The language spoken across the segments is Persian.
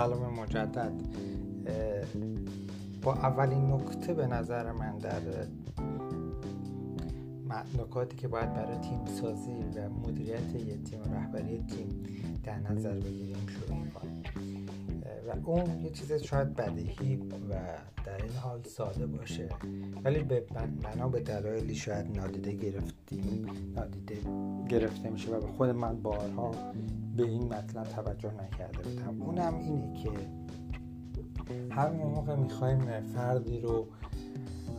سلام مجدد. با اولین نکته به نظر من در نکاتی که باید برای تیم سازی و مدیریت یه تیم و رهبری تیم در نظر بگیریم شروع کنیم و اون یه چیز شاید بدیهی و در این حال ساده باشه، ولی به معنا به دلایلی شاید نادیده گرفته میشه و به خود من بارها به این مطلب توجه نکرده بودم. اونم اینه که همین موقع میخوایم فردی رو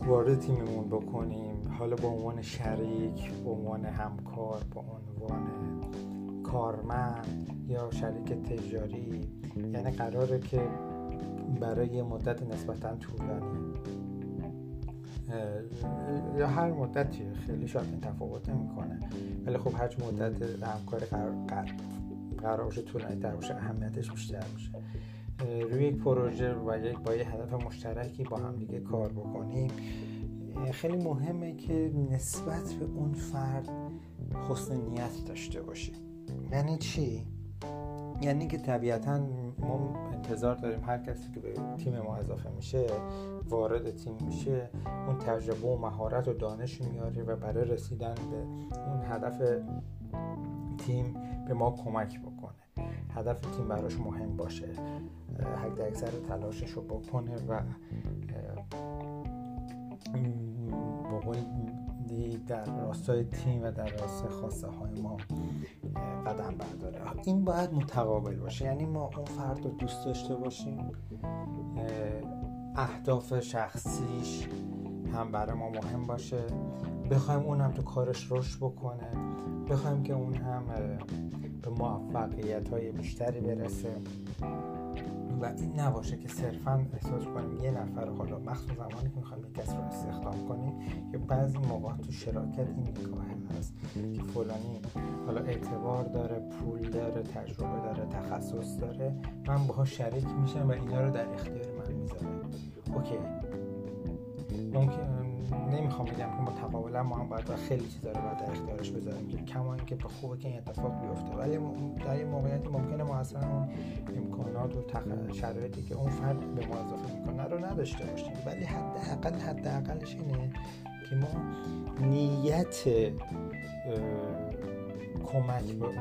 وارد تیممون بکنیم، حالا به عنوان شریک، به عنوان همکار، به عنوان کارمند یا شریک تجاری، یعنی قراره که برای یه مدت نسبتاً طولانی یا هر مدتی، خیلی شاید این تفاوت نمی‌کنه، ولی خب هر مدت همکار قرار باشه طولانی تر باشه، اهمیتش بیشتر میشه. روی یک پروژه و یک با یه هدف مشترکی با هم دیگه کار بکنیم، خیلی مهمه که نسبت به اون فرد حسن نیت داشته باشیم. یعنی چی؟ یعنی که طبیعتاً ما انتظار داریم هر کسی که به تیم ما اضافه میشه، وارد تیم میشه، اون تجربه و مهارت و دانش میاره و برای رسیدن به اون هدف تیم به ما کمک بکنه، هدف تیم براش مهم باشه، حد اکثر تلاشش رو بکنه و در راستای تیم و در راستای خواسته های ما قدم برداره. این باید متقابل باشه، یعنی ما اون فرد رو دوست داشته باشیم، اهداف شخصیش هم برای ما مهم باشه، بخوایم اون هم تو کارش رشد بکنه، بخوایم که اون هم به موفقیت های بیشتری برسه و این نباشه که صرفا احساس کنیم یه نفر، حالا مخصوص زمانی که میخوایم یک کس رو استخدام کنیم یا بعضی موقع تو شراکت این نگاه هست که فلانی حالا اعتبار داره، پول داره، تجربه داره، تخصص داره، من باها شریک میشم و اینا رو در اختیار من میذارم. اوکی، ممکن نمیخوام بگم که متقابلا ما هم باید خیلی چیزا رو در اختیارش بذاریم که کما اینکه به خوبه که این اتفاق بیفته، ولی در این موقعیت ممکنه ما اصلا امکانات و شرایطی که اون فرد به ما اضافه میکنه رو نداشته باشیم، ولی حداقلش اینه که ما نیت کمک به اون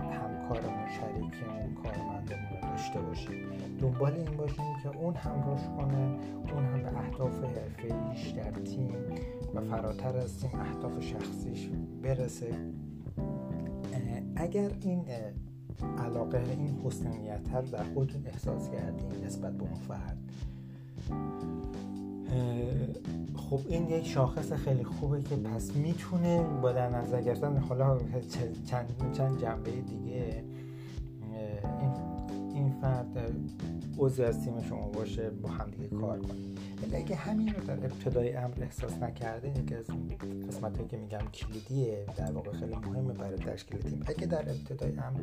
همکارمون، شریکمون، کارمندمون رو داشته باشیم، دنبال این باشیم که اون هم رشد کنه، اون هم به اهداف حرفه‌ایش در تیم و فراتر از تیم اهداف شخصیش برسه. اگر این علاقه، این حسن نیت رو در خودتون احساس کردین نسبت به اون فرد، خب این یک شاخص خیلی خوبه که پس میتونه با در نظر گرفتن حالا چند جنبه دیگه این فرد عضو از تیم شما باشه، با هم دیگه کار کنید. ولی اگه همین رو در ابتدای امر احساس نکردین، یکی از قسمتایی که میگم کلیدیه، در واقع خیلی مهمه برای تشکیل تیم، اگه در ابتدای امر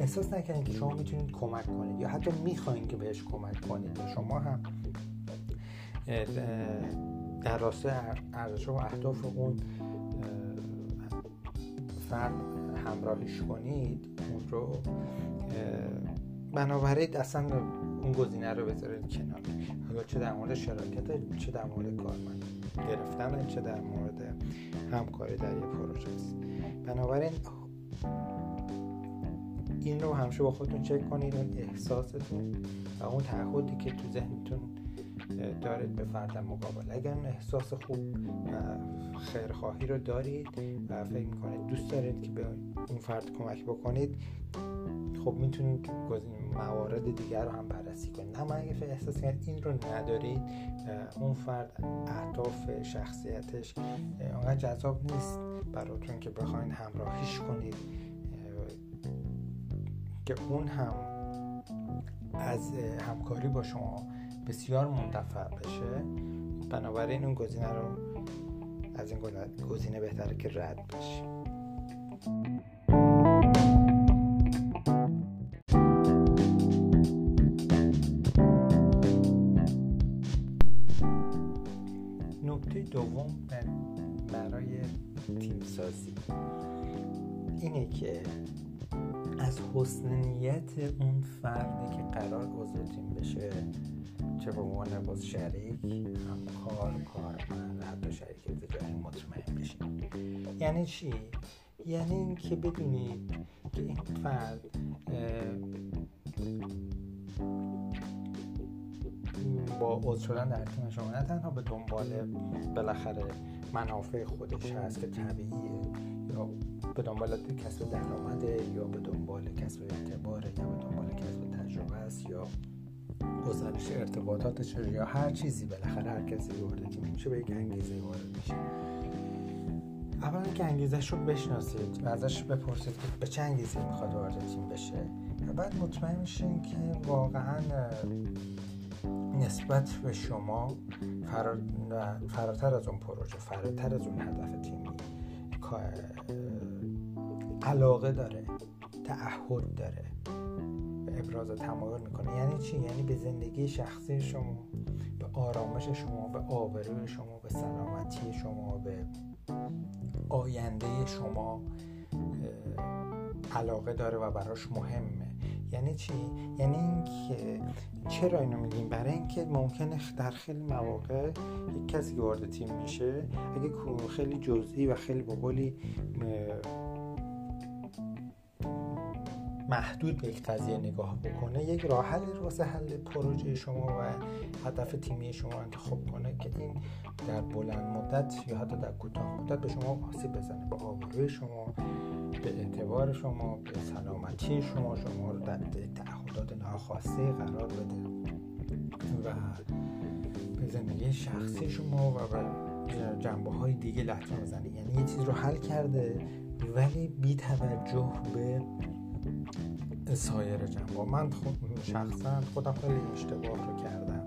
احساس نکردین که شما میتونید کمک کنید یا حتی میخواین که بهش کمک کنید، شما هم در راستای ارزش و اهداف اون فرد همراهیش کنید، اون رو بنابراین اصلا اون گزینه رو بذارید کنار. حالا چه در مورد شراکت، چه در مورد کارمند گرفتن، چه در مورد همکاری در یک پروژه است. بنابراین این رو همیشه با خودتون چک کنید، اون احساستون و اون تعهدی که تو ذهنتون دارید به فرد مقابل. اگر احساس خوب و خیرخواهی رو دارید و فکر میکنید دوست دارید که به اون فرد کمک بکنید، خب میتونید موارد دیگر رو هم بررسی کنید. اما اگه احساس کنید این رو ندارید، اون فرد اهداف شخصیتش اونقدر جذاب نیست براتون که بخواید همراهیش کنید که اون هم از همکاری با شما بسیار منتفع بشه، بنابراین اون گزینه رو از این گزینه بهتره که رد بشه. نکته دوم برای تیم سازی اینه که از حسن نیت اون فردی که قرار گذاشتیم بشه، چه به عنوان باز شریک، همکار، کارمند، حتی شریک تجاری، مطمئن بشیم. یعنی چی؟ یعنی این که بدونید که این فرد با عضو شدن در تیم شما نه تنها به دنبال بالاخره منافع خودش هست که طبیعیه، یا به دنبال کسب درآمده، یا به دنبال کسب اعتبار، یا به دنبال کسب تجربه است، یا گزارش ارتباطاتش، یا هر چیزی. بالاخره هر کسی وارد تیم میشه به یک انگیزه وارد میشه. اولا که انگیزه شو بشناسید و ازش بپرسید که به چه انگیزه میخواد وارد تیم بشه، و بعد مطمئن میشین که واقعا نسبت به شما فراتر از اون پروژه، فراتر از اون هدف تیمی علاقه داره، تعهد داره، ابراز تمایل میکنه. یعنی چی؟ یعنی به زندگی شخصی شما، به آرامش شما، به آبروی شما، به سلامتی شما، به آینده شما علاقه داره و براش مهمه. یعنی چی؟ یعنی اینکه چرا اینو میگیم؟ برای اینکه ممکنه در خیلی مواقع یک کسی که وارد تیم میشه اگه خیلی جزئی و خیلی به قولی محدود به یک قضیه نگاه بکنه، یک راه حلی رو واسه حل پروژه شما و هدف تیمی شما انتخاب کنه که این در بلند مدت یا حتی در کوتاه مدت به شما آسیب بزنه، به آبروی شما، به اعتبار شما، به سلامتی شما، شما رو در تعهدات ناخواسته قرار بده و به زندگی شخصی شما و به جنبه‌های دیگه لطمه بزنه. یعنی یه چیز رو حل کرده ولی بی توجه به سایر جنبه‌ها. من شخصا خودم خیلی اشتباه رو کردم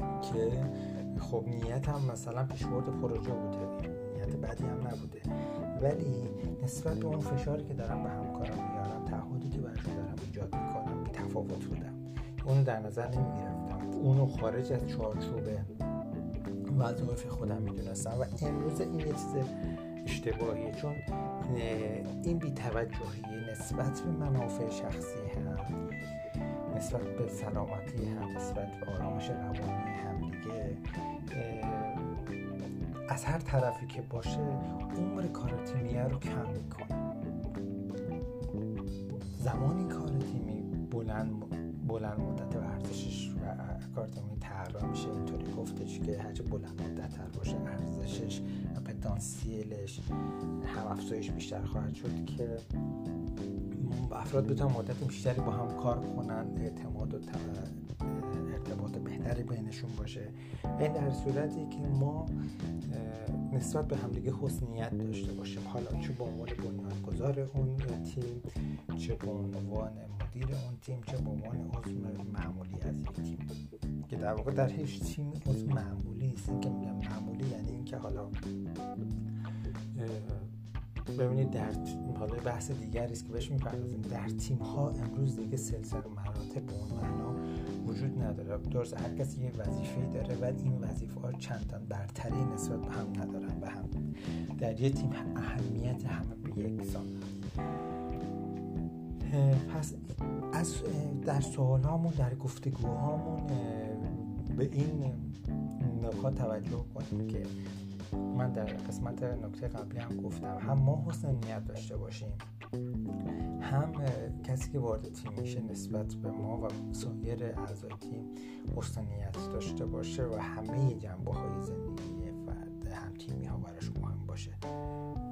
که خب نیتم مثلا پیشبرد پروژه بوده، نیت بدی هم نبوده، ولی نسبت به اون فشاری که دارم به همکارم میارم، تعهدی که برشون دارم ایجاد میکنم، بی‌تفاوت بودم، اونو در نظر نمیگرفتم، اونو خارج از چارچوب وظایف خودم میدونستم. و امروز این یه چیز اشتباهیه، چون این بی‌توجهی نسبت به منافع شخصی هم، نسبت به سلامتی هم، نسبت به آرامش روانی هم دیگه، از هر طرفی که باشه عمر کار تیمیه رو کم میکنه. زمانی کار تیمی بلند مدت و ارزشش و کار تیمی تعریف میشه، اینطوری گفتش که هرچه بلند مدت تر باشه ارزشش و پتانسیلش هم افزایش بیشتر خواهد شد که افراد بتونن مدت بیشتری با هم کار کنن، اعتماد و ارتباط بهتری بینشون باشه. این در صورتی که ما نسبت به همدیگه حسن نیت داشته باشیم، حالا چه به عنوان بنیانگذار اون تیم، چه به عنوان مدیر اون تیم، چه به عنوان عضو معمولی از یک تیم، که در واقع در هیچ تیم عضو معمولی نیست. این که میگم معمولی یعنی این که حالا ببینید در حالا بحث دیگری است که بهش می‌پردازیم، در تیم‌ها امروز دیگه سلسله مراتب به اون معنا وجود نداره. درست هر کسی یه وظیفه‌ای داره ولی این وظیفه‌ها چندان برتری نسبت به هم ندارن و هم در یه تیم اهمیت همه به یکسان. پس از در سوال‌هامون، در گفتگوهامون به این نکات توجه کنیم که من در قسمت نکته قبلی هم گفتم، هم ما حسن نیت داشته باشیم، هم کسی که وارد تیم میشه نسبت به ما و سایر اعضای تیم حسن نیت داشته باشه و همه جنبه‌های زندگی فرد هم تیمی ها براش مهم باشه.